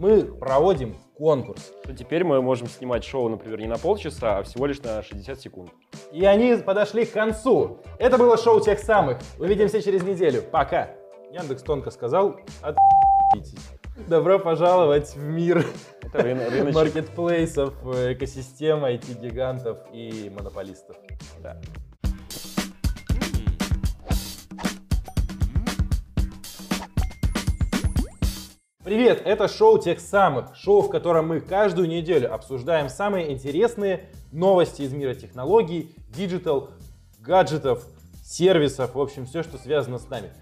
мы проводим конкурс. Теперь мы можем снимать шоу, например, не на полчаса, а всего лишь на 60 секунд. И они подошли к концу. Это было шоу тех самых. Увидимся через неделю. Пока. Яндекс тонко сказал: отъебитесь. Добро пожаловать в мир маркетплейсов, экосистем, IT-гигантов и монополистов. Да. Привет, это шоу тех самых, шоу, в котором мы каждую неделю обсуждаем самые интересные новости из мира технологий, диджитал, гаджетов, сервисов, в общем, все, что связано с нами.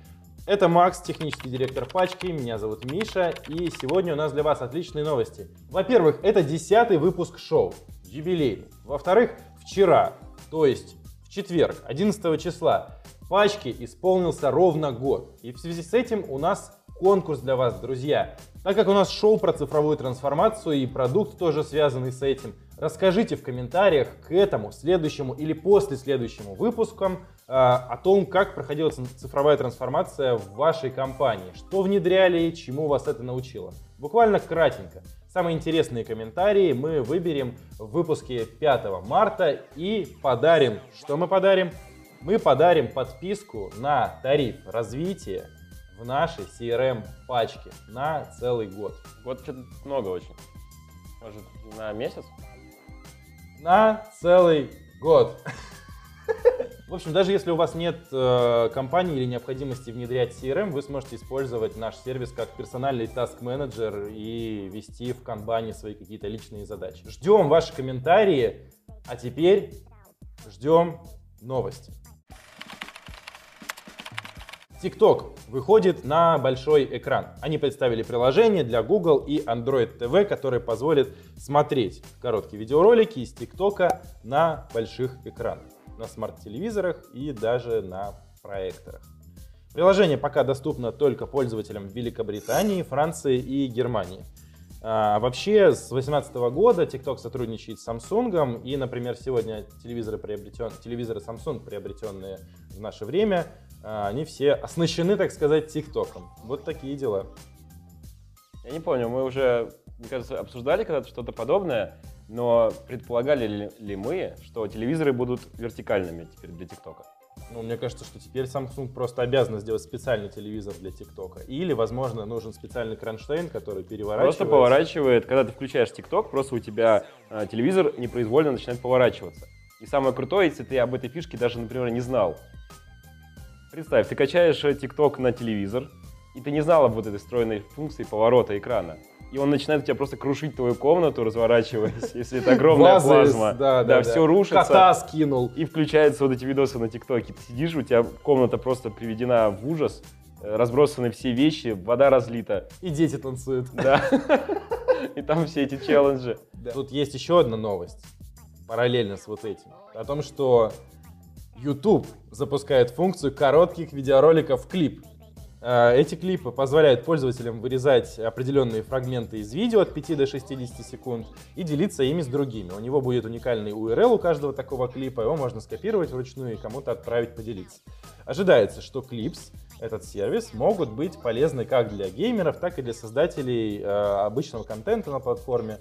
Это Макс, технический директор Пачки, меня зовут Миша, и сегодня у нас для вас отличные новости. Во-первых, это 10-й выпуск шоу, юбилейный. Во-вторых, вчера, то есть в четверг, 11 числа, Пачке исполнился ровно год. И в связи с этим у нас конкурс для вас, друзья. Так как у нас шоу про цифровую трансформацию и продукт тоже связанный с этим, расскажите в комментариях к этому, следующему или после следующему выпускам о том, как проходила цифровая трансформация в вашей компании, что внедряли и чему вас это научило. Буквально кратенько. Самые интересные комментарии мы выберем в выпуске 5 марта и подарим. Что мы подарим? Мы подарим подписку на тариф развития в нашей CRM-пачке на целый год. Год что-то много очень. Может, на месяц? На целый год. В общем, даже если у вас нет компании или необходимости внедрять CRM, вы сможете использовать наш сервис как персональный таск-менеджер и вести в канбане свои какие-то личные задачи. Ждем ваши комментарии, а теперь ждем новости. TikTok выходит на большой экран. Они представили приложение для Google и Android TV, которое позволит смотреть короткие видеоролики из TikTok на больших экранах, на смарт-телевизорах и даже на проекторах. Приложение пока доступно только пользователям Великобритании, Франции и Германии. Вообще, с 2018 года TikTok сотрудничает с Samsung, и, например, сегодня телевизоры Samsung, приобретенные в наше время, они все оснащены, так сказать, ТикТоком. Вот такие дела. Я не помню, мы уже, мне кажется, обсуждали когда-то что-то подобное, но предполагали ли мы, что телевизоры будут вертикальными теперь для ТикТока? Ну, мне кажется, что теперь Samsung просто обязан сделать специальный телевизор для ТикТока. Или, возможно, нужен специальный кронштейн, который переворачивается. Просто поворачивает. Когда ты включаешь ТикТок, просто у тебя телевизор непроизвольно начинает поворачиваться. И самое крутое, если ты об этой фишке даже, например, не знал. Представь, ты качаешь TikTok на телевизор, и ты не знал об вот этой встроенной функции поворота экрана. И он начинает у тебя просто крушить твою комнату, разворачиваясь, если это огромная плазма. Да, все рушится. Кота скинул. И включаются вот эти видосы на ТикТоке. Ты сидишь, у тебя комната просто приведена в ужас, разбросаны все вещи, вода разлита. И дети танцуют. Да. И там все эти челленджи. Тут есть еще одна новость, параллельно с вот этим. О том, что YouTube запускает функцию коротких видеороликов клип. Эти клипы позволяют пользователям вырезать определенные фрагменты из видео от 5 до 60 секунд и делиться ими с другими. У него будет уникальный URL у каждого такого клипа, его можно скопировать вручную и кому-то отправить поделиться. Ожидается, что клипс, этот сервис, могут быть полезны как для геймеров, так и для создателей обычного контента на платформе,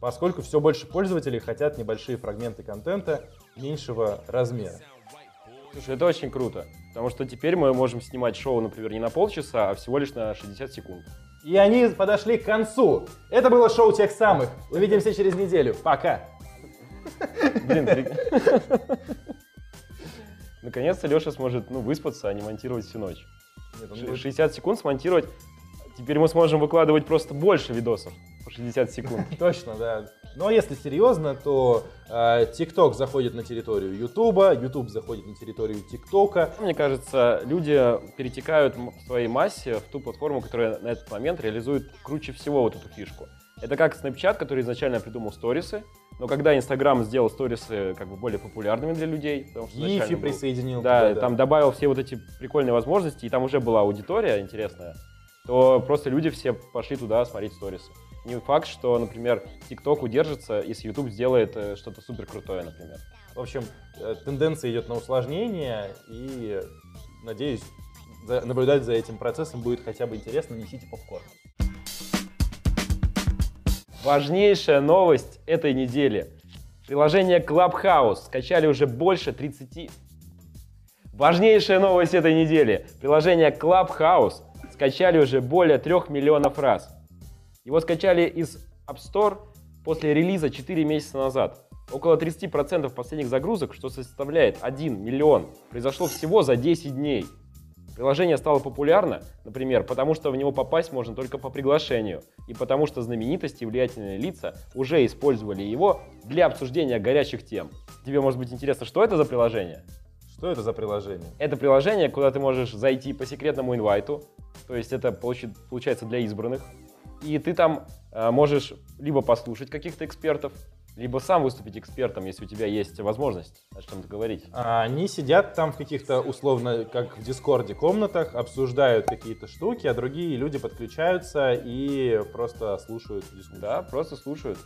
поскольку все больше пользователей хотят небольшие фрагменты контента меньшего размера. Слушай, это очень круто, потому что теперь мы можем снимать шоу, например, не на полчаса, а всего лишь на 60 секунд. И они подошли к концу. Это было шоу тех самых. Увидимся через неделю. Пока. Блин, наконец-то Леша сможет выспаться, а не монтировать всю ночь. 60 секунд смонтировать. Теперь мы сможем выкладывать просто больше видосов по 60 секунд. Точно, да. Но если серьезно, то TikTok заходит на территорию Ютуба, Ютуб заходит на территорию ТикТока. Мне кажется, люди перетекают в своей массе в ту платформу, которая на этот момент реализует круче всего вот эту фишку. Это как Snapchat, который изначально придумал сторисы, но когда Instagram сделал сторисы как бы более популярными для людей, потому что Гифи присоединил. Да, там добавил все вот эти прикольные возможности, и там уже была аудитория интересная, то просто люди все пошли туда смотреть сторисы. Не факт, что, например, TikTok удержится, если YouTube сделает что-то супер крутое, например. В общем, тенденция идет на усложнение, и, надеюсь, наблюдать за этим процессом будет хотя бы интересно. Несите попкорн. Важнейшая новость этой недели. Приложение Clubhouse скачали уже больше 30... Важнейшая новость этой недели. Приложение Clubhouse скачали уже более 3 миллионов раз. Его скачали из App Store после релиза 4 месяца назад. Около 30% последних загрузок, что составляет 1 миллион, произошло всего за 10 дней. Приложение стало популярно, например, потому что в него попасть можно только по приглашению, и потому что знаменитости и влиятельные лица уже использовали его для обсуждения горячих тем. Тебе может быть интересно, что это за приложение? Что это за приложение? Это приложение, куда ты можешь зайти по секретному инвайту, то есть это получается для избранных, и ты там можешь либо послушать каких-то экспертов, либо сам выступить экспертом, если у тебя есть возможность о чем-то говорить. Они сидят там в каких-то, условно, как в Дискорде, комнатах, обсуждают какие-то штуки, а другие люди подключаются и просто слушают дискуссию. Да, просто слушают.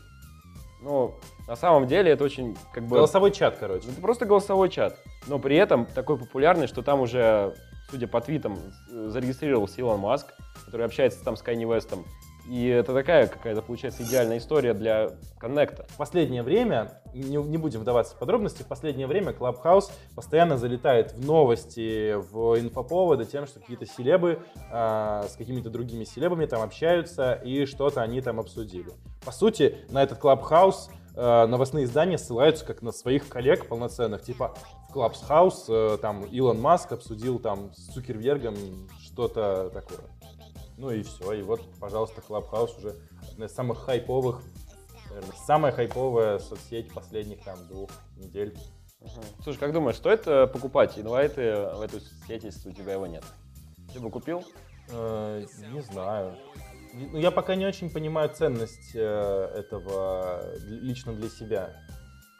Ну, на самом деле это очень как бы... Голосовой чат, короче. Это просто голосовой чат, но при этом такой популярный, что там уже, судя по твитам, зарегистрировался Илон Маск, который общается там с Кайнивестом. И это такая какая-то, получается, идеальная история для коннекта. В последнее время, не будем вдаваться в подробности, в последнее время Clubhouse постоянно залетает в новости, в инфоповоды тем, что какие-то селебы с какими-то другими селебами там общаются и что-то они там обсудили. По сути, на этот Clubhouse новостные издания ссылаются как на своих коллег полноценных, типа в Clubhouse там Илон Маск обсудил там с Цукербергом что-то такое. Ну и все, и вот, пожалуйста, Clubhouse уже одна из самых хайповых, наверное, самая хайповая соцсеть последних там 2 недель. Слушай, как думаешь, стоит покупать инвайты в эту сеть, если у тебя его нет? Ты бы купил? Не знаю. Ну, я пока не очень понимаю ценность этого лично для себя.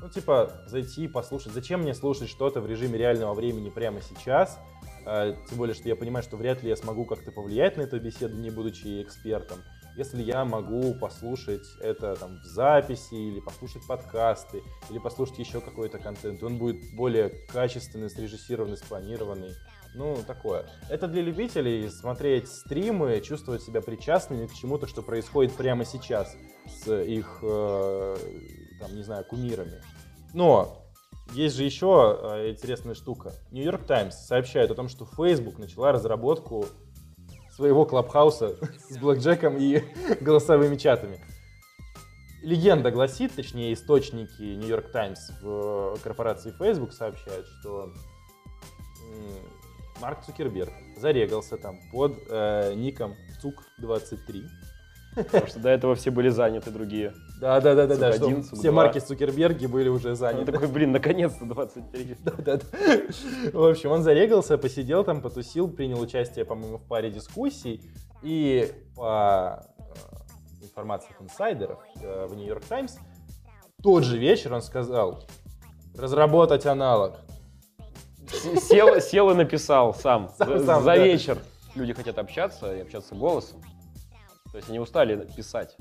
Ну, типа, зайти и послушать. Зачем мне слушать что-то в режиме реального времени прямо сейчас? Тем более, что я понимаю, что вряд ли я смогу как-то повлиять на эту беседу, не будучи экспертом. Если я могу послушать это там в записи, или послушать подкасты, или послушать еще какой-то контент, он будет более качественный, срежиссированный, спланированный. Ну, такое. Это для любителей смотреть стримы, чувствовать себя причастными к чему-то, что происходит прямо сейчас с их, там, не знаю, кумирами. Но... Есть же еще интересная штука. New York Times сообщает о том, что Facebook начала разработку своего клабхауса с блэкджеком и голосовыми чатами. Легенда гласит, точнее источники New York Times в корпорации Facebook сообщают, что Марк Цукерберг зарегался там под ником Цук23. Потому что до этого все были заняты другие. Да, Цук-1, Цук-2. Все марки Цукерберги были уже заняты. Он такой, блин, наконец-то 23. В общем, он зарегался, посидел там, потусил, принял участие, по-моему, в паре дискуссий. И по информации инсайдеров в New York Times, тот же вечер он сказал разработать аналог. Сел и написал сам за вечер. Люди хотят общаться и общаться голосом. То есть они устали писать.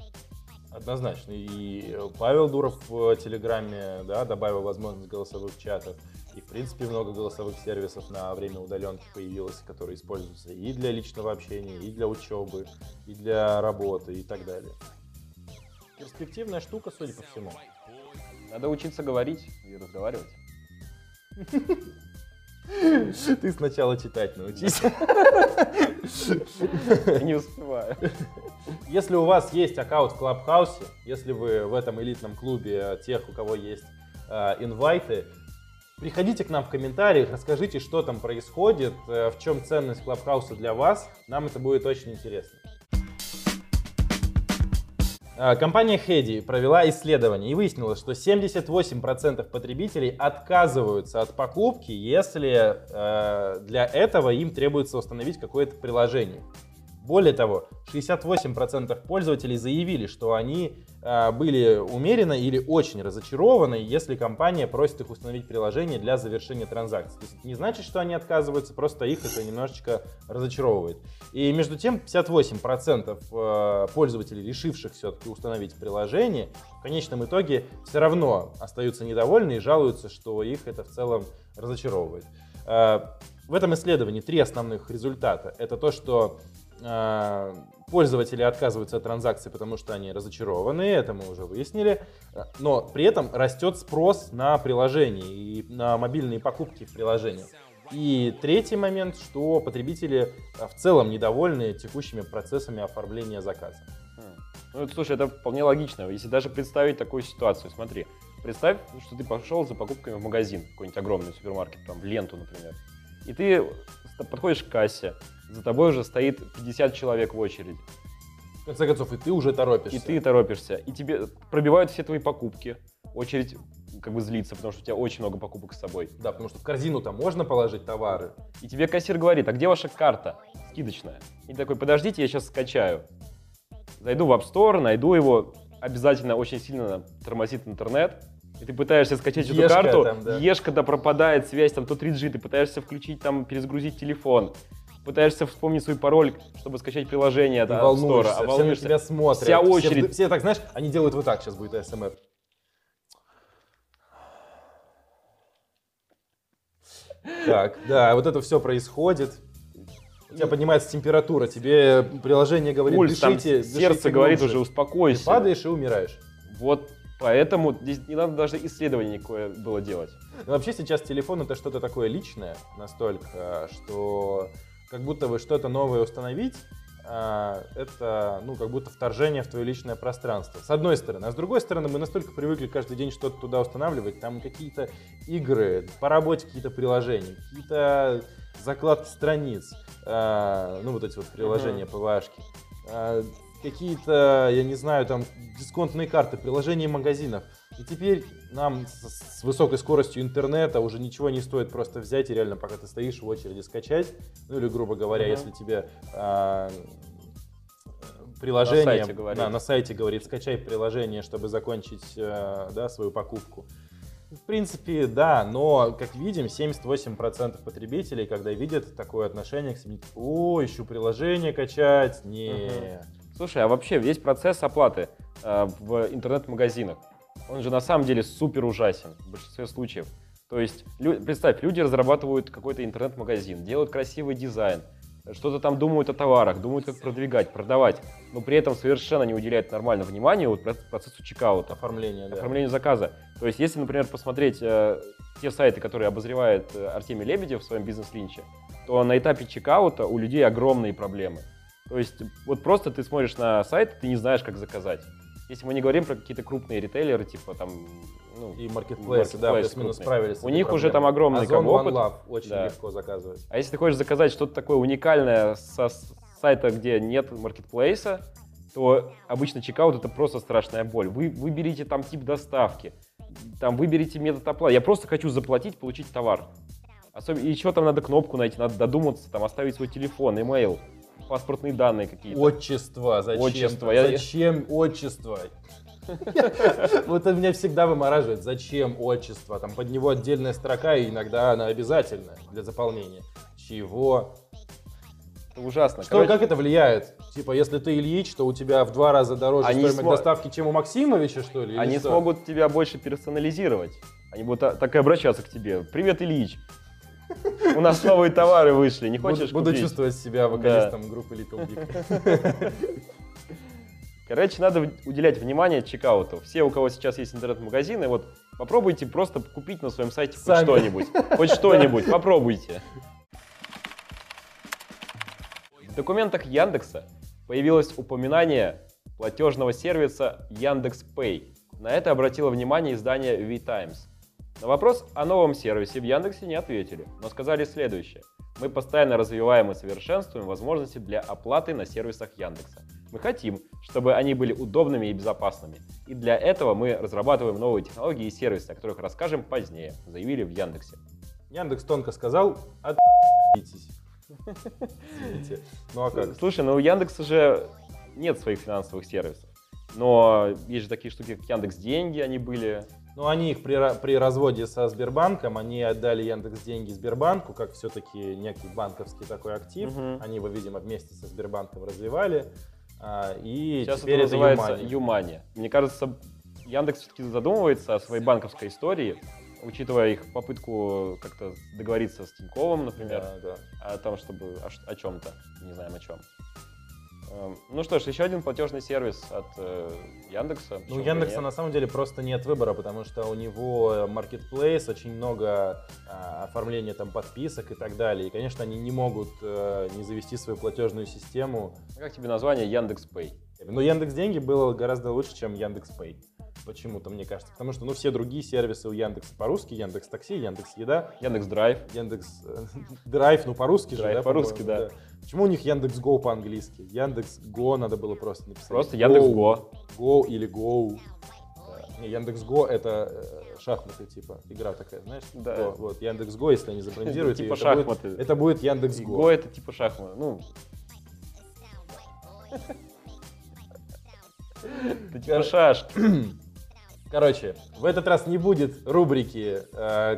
Однозначно. И Павел Дуров в Телеграме, да, добавил возможность голосовых чатов. И, в принципе, много голосовых сервисов на время удаленки появилось, которые используются и для личного общения, и для учебы, и для работы, и так далее. Перспективная штука, судя по всему. Надо учиться говорить и разговаривать. Ты сначала читать научись. Не успеваю. Если у вас есть аккаунт в Clubhouse, если вы в этом элитном клубе тех, у кого есть инвайты, приходите к нам в комментариях, расскажите, что там происходит, в чем ценность Clubhouse для вас. Нам это будет очень интересно. Компания Хэдди провела исследование и выяснила, что 78% потребителей отказываются от покупки, если для этого им требуется установить какое-то приложение. Более того, 68% пользователей заявили, что они были умеренно или очень разочарованы, если компания просит их установить приложение для завершения транзакций. То есть это не значит, что они отказываются, просто их это немножечко разочаровывает. И между тем, 58% пользователей, решивших все-таки установить приложение, в конечном итоге все равно остаются недовольны и жалуются, что их это в целом разочаровывает. В этом исследовании 3 основных результата. Это то, что Пользователи отказываются от транзакций, потому что они разочарованы, это мы уже выяснили. Но при этом растет спрос на приложения и на мобильные покупки в приложениях. И третий момент, что потребители в целом недовольны текущими процессами оформления заказа. Ну, слушай, это вполне логично. Если даже представить такую ситуацию, смотри. Представь, что ты пошел за покупками в магазин, какой-нибудь огромный супермаркет, там, в Ленту, например. И ты подходишь к кассе, за тобой уже стоит 50 человек в очереди. В конце концов, и ты уже торопишься. И тебе пробивают все твои покупки. Очередь как бы злится, потому что у тебя очень много покупок с собой. Да, потому что в корзину-то можно положить товары. И тебе кассир говорит: а где ваша карта скидочная? И такой: подождите, я сейчас скачаю. Зайду в App Store, найду его. Обязательно очень сильно тормозит интернет. И ты пытаешься скачать эту карту. Там, да. Ешь, когда пропадает связь, там то 3G, ты пытаешься включить, там, перезагрузить телефон. Пытаешься вспомнить свой пароль, чтобы скачать приложение от App Store. А волнуешься, все на тебя смотрят. Вся очередь. Все так, знаешь, они делают вот так, сейчас будет ASMR. Так, да, вот это все происходит. У тебя поднимается температура, тебе приложение говорит: пульс, дышите, дышите. Сердце говорит уже: успокойся. Ты падаешь и умираешь. Вот поэтому здесь не надо даже исследование никакое было делать. Но вообще сейчас телефон — это что-то такое личное настолько, что как будто бы что-то новое установить, это, ну, как будто вторжение в твое личное пространство. С одной стороны. А с другой стороны, мы настолько привыкли каждый день что-то туда устанавливать, там какие-то игры, по работе какие-то приложения, какие-то закладки страниц. Ну, вот эти вот приложения, ПВАшки, какие-то, я не знаю, там, дисконтные карты, приложения магазинов. И теперь нам с высокой скоростью интернета уже ничего не стоит просто взять и реально, пока ты стоишь в очереди, скачать. Ну, или, грубо говоря, если тебе приложение... На сайте говорит, скачай приложение, чтобы закончить свою покупку. В принципе, да, но, как видим, 78% потребителей, когда видят такое отношение к себе, о, ищу приложение качать, не. Слушай, а вообще весь процесс оплаты в интернет-магазинах, он же на самом деле супер ужасен в большинстве случаев. То есть, представь, люди разрабатывают какой-то интернет-магазин, делают красивый дизайн, что-то там думают о товарах, думают, как продвигать, продавать, но при этом совершенно не уделяют нормально внимания вот процессу чекаута, оформлению заказа. То есть, если, например, посмотреть те сайты, которые обозревает Артемий Лебедев в своем бизнес-линче, то на этапе чекаута у людей огромные проблемы. То есть, вот просто ты смотришь на сайт, ты не знаешь, как заказать. Если мы не говорим про какие-то крупные ритейлеры, типа там... Ну, и маркетплейсы, да, плюс-минус справились. У них уже там огромный опыт. Очень легко заказывать. А если ты хочешь заказать что-то такое уникальное со сайта, где нет маркетплейса, то обычно чекаут — это просто страшная боль. Вы выберите там тип доставки, там выберите метод оплаты. Я просто хочу заплатить, получить товар. Особенно, еще там надо кнопку найти, надо додуматься, там оставить свой телефон, имейл. Паспортные данные какие-то. Отчество. Зачем отчество? Вот это меня всегда вымораживает. Зачем отчество? Там под него отдельная строка, и иногда она обязательна для заполнения. Чего? Это ужасно. Что, как это влияет? Типа, если ты Ильич, то у тебя в 2 раза дороже стоимость доставки, чем у Максимовича, что ли? Они смогут тебя больше персонализировать. Они будут так и обращаться к тебе. Привет, Ильич. У нас новые товары вышли, не хочешь купить? Буду чувствовать себя вокалистом группы Little Big. Короче, надо уделять внимание чекауту. Все, у кого сейчас есть интернет-магазины, вот попробуйте просто купить на своем сайте хоть что-нибудь, попробуйте. В документах Яндекса появилось упоминание платежного сервиса Яндекс.Pay. На это обратило внимание издание V-Times. На вопрос о новом сервисе в Яндексе не ответили, но сказали следующее. Мы постоянно развиваем и совершенствуем возможности для оплаты на сервисах Яндекса. Мы хотим, чтобы они были удобными и безопасными. И для этого мы разрабатываем новые технологии и сервисы, о которых расскажем позднее, заявили в Яндексе. Яндекс тонко сказал: «Отъебитесь». Ну а как? Слушай, ну у Яндекса же нет своих финансовых сервисов. Но есть же такие штуки, как Яндекс.Деньги, они были... Ну, они их при разводе со Сбербанком, они отдали Яндекс.Деньги Сбербанку, как все-таки некий банковский такой актив. Они его, видимо, вместе со Сбербанком развивали. И сейчас теперь это называется U-Money. Мне кажется, Яндекс все-таки задумывается о своей банковской истории, учитывая их попытку как-то договориться с Тиньковым, например, о том, чтобы о чем-то, не знаем о чем. Ну что ж, еще один платежный сервис от Яндекса. Ну, у Яндекса на самом деле просто нет выбора, потому что у него маркетплейс, очень много оформления там подписок и так далее. И, конечно, они не могут не завести свою платежную систему. А как тебе название Яндекс.Pay? Ну, Яндекс.Деньги было гораздо лучше, чем Яндекс.Pay. Почему-то, мне кажется. Потому что, ну, все другие сервисы у Яндекса по-русски. Яндекс.Такси, Яндекс.Еда. Яндекс.Драйв. Яндекс.Драйв, ну, по-русски же. Да, по-русски, да. Почему у них Яндекс.Го по-английски? Яндекс.Го надо было просто написать. Просто Яндекс.Го. Го или Go. Да. Яндекс.Го — это шахматы, типа, игра такая, знаешь? Да. Go. Вот, Яндекс.Го, если они забрендируют. Типа шахматы. Это будет Яндекс.Го. Го — это типа шахматы, ну... Ты типа шаш. Короче, в этот раз не будет рубрики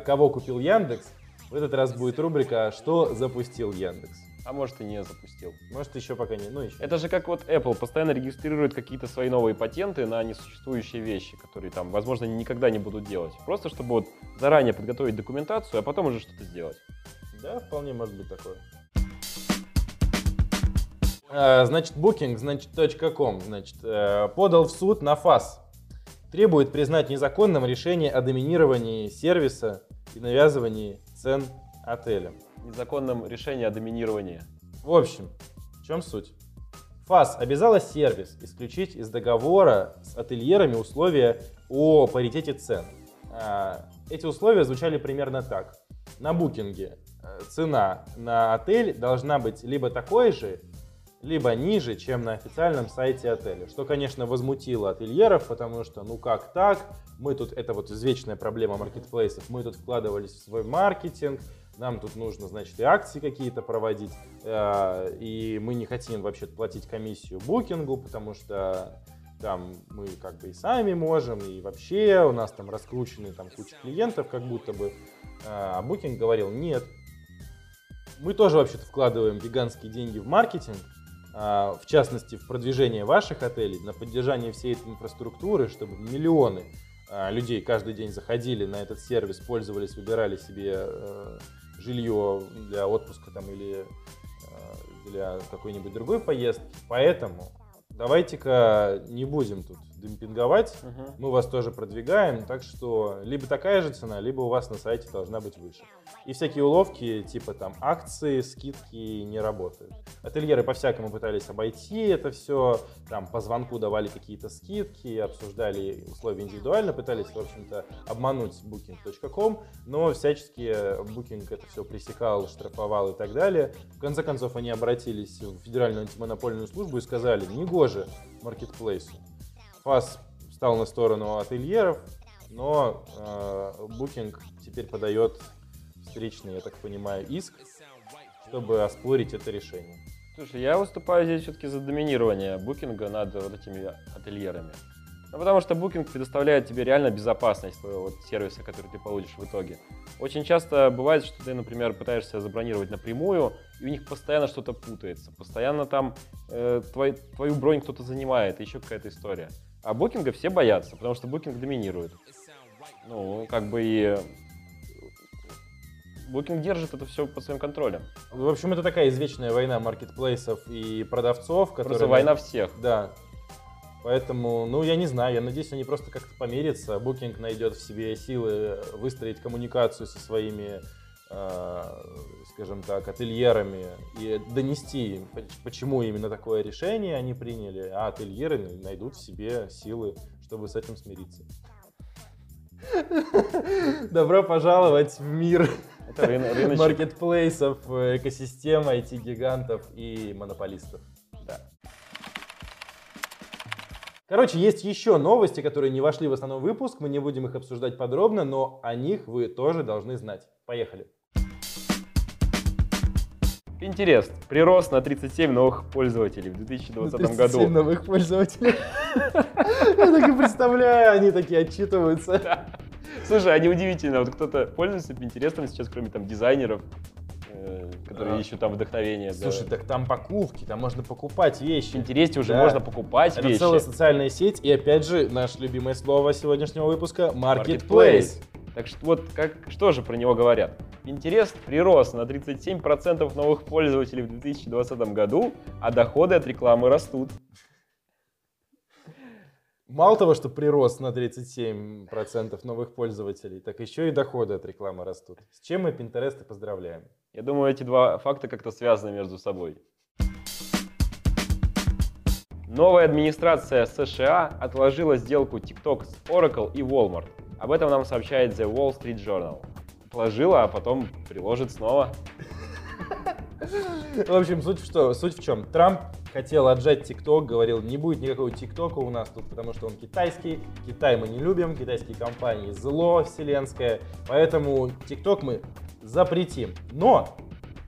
«Кого купил Яндекс», в этот раз будет рубрика «Что запустил Яндекс». А может и не запустил. Может еще пока не, ну еще. Это же как вот Apple постоянно регистрирует какие-то свои новые патенты на несуществующие вещи, которые там, возможно, никогда не будут делать. Просто чтобы вот заранее подготовить документацию, а потом уже что-то сделать. Да, вполне может быть такое. Значит, Booking, значит, .com, значит, подал в суд на ФАС. Требует признать незаконным решение о доминировании сервиса и навязывании цен отелям. Незаконным решение о доминировании. В общем, в чем суть? ФАС обязала сервис исключить из договора с ательерами условия о паритете цен. Эти условия звучали примерно так. На Booking цена на отель должна быть либо такой же, либо ниже, чем на официальном сайте отеля. Что, конечно, возмутило ательеров, потому что, ну как так? Мы тут, это вот извечная проблема маркетплейсов, мы тут вкладывались в свой маркетинг, нам тут нужно, значит, и акции какие-то проводить, и мы не хотим вообще платить комиссию Букингу, потому что там мы как бы и сами можем, и вообще у нас там раскручены там куча клиентов, как будто бы. А Booking говорил, нет, мы тоже вообще-то вкладываем гигантские деньги в маркетинг, в частности, в продвижение ваших отелей, на поддержание всей этой инфраструктуры, чтобы миллионы людей каждый день заходили на этот сервис, пользовались, выбирали себе жилье для отпуска там, или для какой-нибудь другой поездки. Поэтому давайте-ка не будем тут демпинговать, мы вас тоже продвигаем, так что либо такая же цена, либо у вас на сайте должна быть выше. И всякие уловки, типа там акции, скидки не работают. Ательеры по-всякому пытались обойти это все, там по звонку давали какие-то скидки, обсуждали условия индивидуально, пытались, в общем-то, обмануть booking.com, но всячески Booking это все пресекал, штрафовал и так далее. В конце концов, они обратились в Федеральную антимонопольную службу и сказали, негоже маркетплейсу. ФАС встал на сторону ательеров, но Booking теперь подает встречный, я так понимаю, иск, чтобы оспорить это решение. Слушай, я выступаю здесь все-таки за доминирование Booking над вот этими ательерами. Ну, потому что Booking предоставляет тебе реально безопасность твоего вот сервиса, который ты получишь в итоге. Очень часто бывает, что ты, например, пытаешься забронировать напрямую, и у них постоянно что-то путается, постоянно там твою бронь кто-то занимает, и еще какая-то история. А Booking все боятся, потому что Booking доминирует. Ну, как бы и... Booking держит это все под своим контролем. В общем, это такая извечная война маркетплейсов и продавцов, которые... Просто война всех. Да. Поэтому, ну, я не знаю, я надеюсь, они просто как-то помирятся. Booking найдет в себе силы выстроить коммуникацию со своими, скажем так, ательерами и донести им, почему именно такое решение они приняли, а ательеры найдут в себе силы, чтобы с этим смириться. Добро пожаловать в мир маркетплейсов, экосистем, IT-гигантов и монополистов. Да. Короче, есть еще новости, которые не вошли в основной выпуск, мы не будем их обсуждать подробно, но о них вы тоже должны знать. Поехали. Pinterest прирос на 37 новых пользователей в 2020 году. 37 новых пользователей. Я так и представляю, они такие отчитываются. Слушай, они удивительно. Вот кто-то пользуется Pinterest'ом сейчас, кроме там дизайнеров, которые ищут там вдохновение. Слушай, так там покупки, там можно покупать вещи. В Pinterest уже можно покупать вещи. Это целая социальная сеть и, опять же, наше любимое слово сегодняшнего выпуска – маркетплейс. Так что вот что же про него говорят? Pinterest прирос на 37% новых пользователей в 2020 году, а доходы от рекламы растут. Мало того, что прирост на 37% новых пользователей, так еще и доходы от рекламы растут. С чем мы Pinterest и поздравляем. Я думаю, эти два факта как-то связаны между собой. Новая администрация США отложила сделку TikTok с Oracle и Walmart. Об этом нам сообщает The Wall Street Journal. Отложила, а потом приложит снова. В общем, суть в чем? Трамп хотел отжать TikTok, говорил, не будет никакого TikTok у нас тут, потому что он китайский, Китай мы не любим, китайские компании зло вселенское, поэтому TikTok мы запретим. Но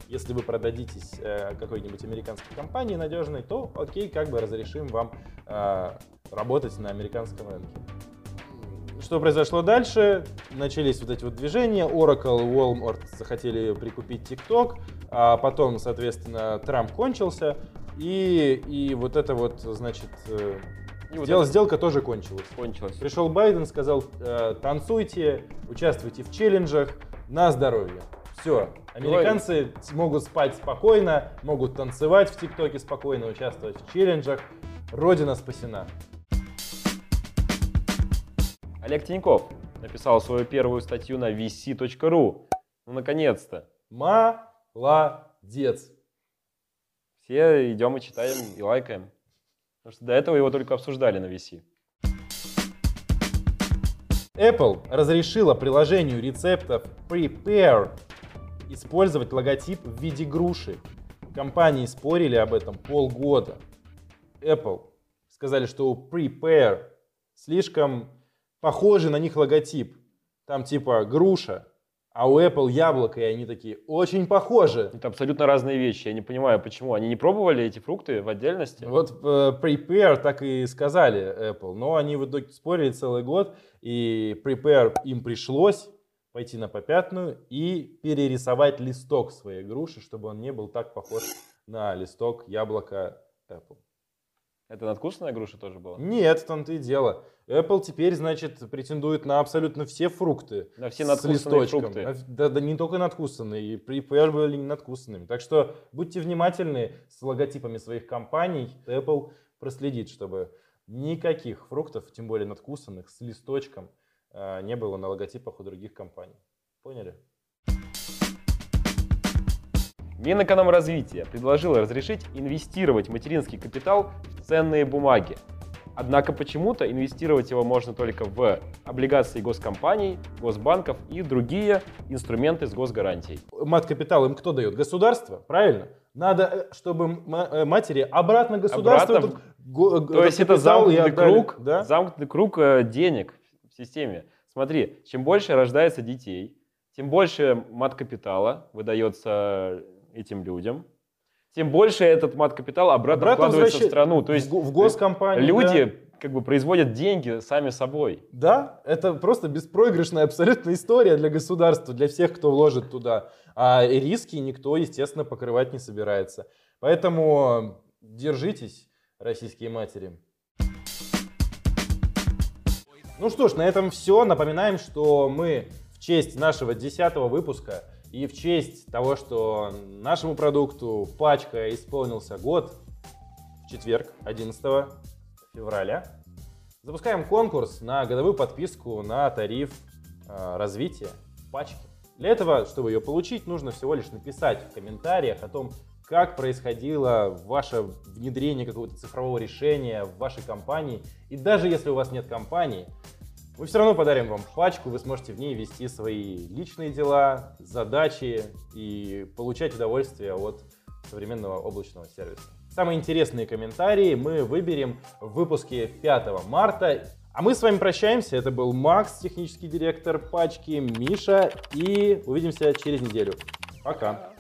если вы продадитесь какой-нибудь американской компании надежной, то окей, как бы разрешим вам работать на американском рынке. Что произошло дальше? Начались вот эти вот движения. Oracle, Walmart захотели прикупить TikTok, а потом, соответственно, Трамп кончился. И вот это вот, значит, сделка тоже кончилась. Пришел Байден, сказал, танцуйте, участвуйте в челленджах, на здоровье. Все, американцы могут спать спокойно, могут танцевать в ТикТоке спокойно, участвовать в челленджах. Родина спасена. Олег Тиньков написал свою первую статью на vc.ru. Ну, наконец-то. Молодец. Все идем и читаем, и лайкаем. Потому что до этого его только обсуждали на VC. Apple разрешила приложению рецептов Prepear использовать логотип в виде груши. Компании спорили об этом полгода. Apple сказали, что у Prepear слишком похожий на них логотип. Там типа груша. А у Apple яблоко, и они такие, очень похожи. Это абсолютно разные вещи, я не понимаю, почему. Они не пробовали эти фрукты в отдельности? Вот Prepear так и сказали Apple, но они в итоге спорили целый год, и Prepear им пришлось пойти на попятную и перерисовать листок своей груши, чтобы он не был так похож на листок яблока Apple. Это надкусная груша тоже была? Нет, в том-то и дело. Apple теперь, значит, претендует на абсолютно все фрукты. На все надкусанные фрукты. Да, не только надкусанные, и Prepear были не надкусанными. Так что будьте внимательны с логотипами своих компаний. Apple проследит, чтобы никаких фруктов, тем более надкусанных, с листочком не было на логотипах у других компаний. Поняли? Минэкономразвития предложило разрешить инвестировать материнский капитал в ценные бумаги. Однако почему-то инвестировать его можно только в облигации госкомпаний, госбанков и другие инструменты с госгарантией. Маткапитал им кто дает? Государство, правильно? Надо, чтобы матери обратно государство... Обратно? То есть это замкнутый круг денег в системе. Смотри, чем больше рождается детей, тем больше маткапитала выдается этим людям. Тем больше этот мат-капитал обратно вкладывается в страну. То есть в госкомпании, люди как бы производят деньги сами собой. Да, это просто беспроигрышная абсолютная история для государства, для всех, кто вложит туда. А риски никто, естественно, покрывать не собирается. Поэтому держитесь, российские матери. Ну что ж, на этом все. Напоминаем, что мы в честь нашего 10-го выпуска и в честь того, что нашему продукту «Пачка» исполнился год, в четверг, 11 февраля, запускаем конкурс на годовую подписку на тариф развития «Пачки». Для этого, чтобы ее получить, нужно всего лишь написать в комментариях о том, как происходило ваше внедрение какого-то цифрового решения в вашей компании. И даже если у вас нет компании, мы все равно подарим вам пачку, вы сможете в ней вести свои личные дела, задачи и получать удовольствие от современного облачного сервиса. Самые интересные комментарии мы выберем в выпуске 5 марта. А мы с вами прощаемся. Это был Макс, технический директор пачки, Миша. И увидимся через неделю. Пока.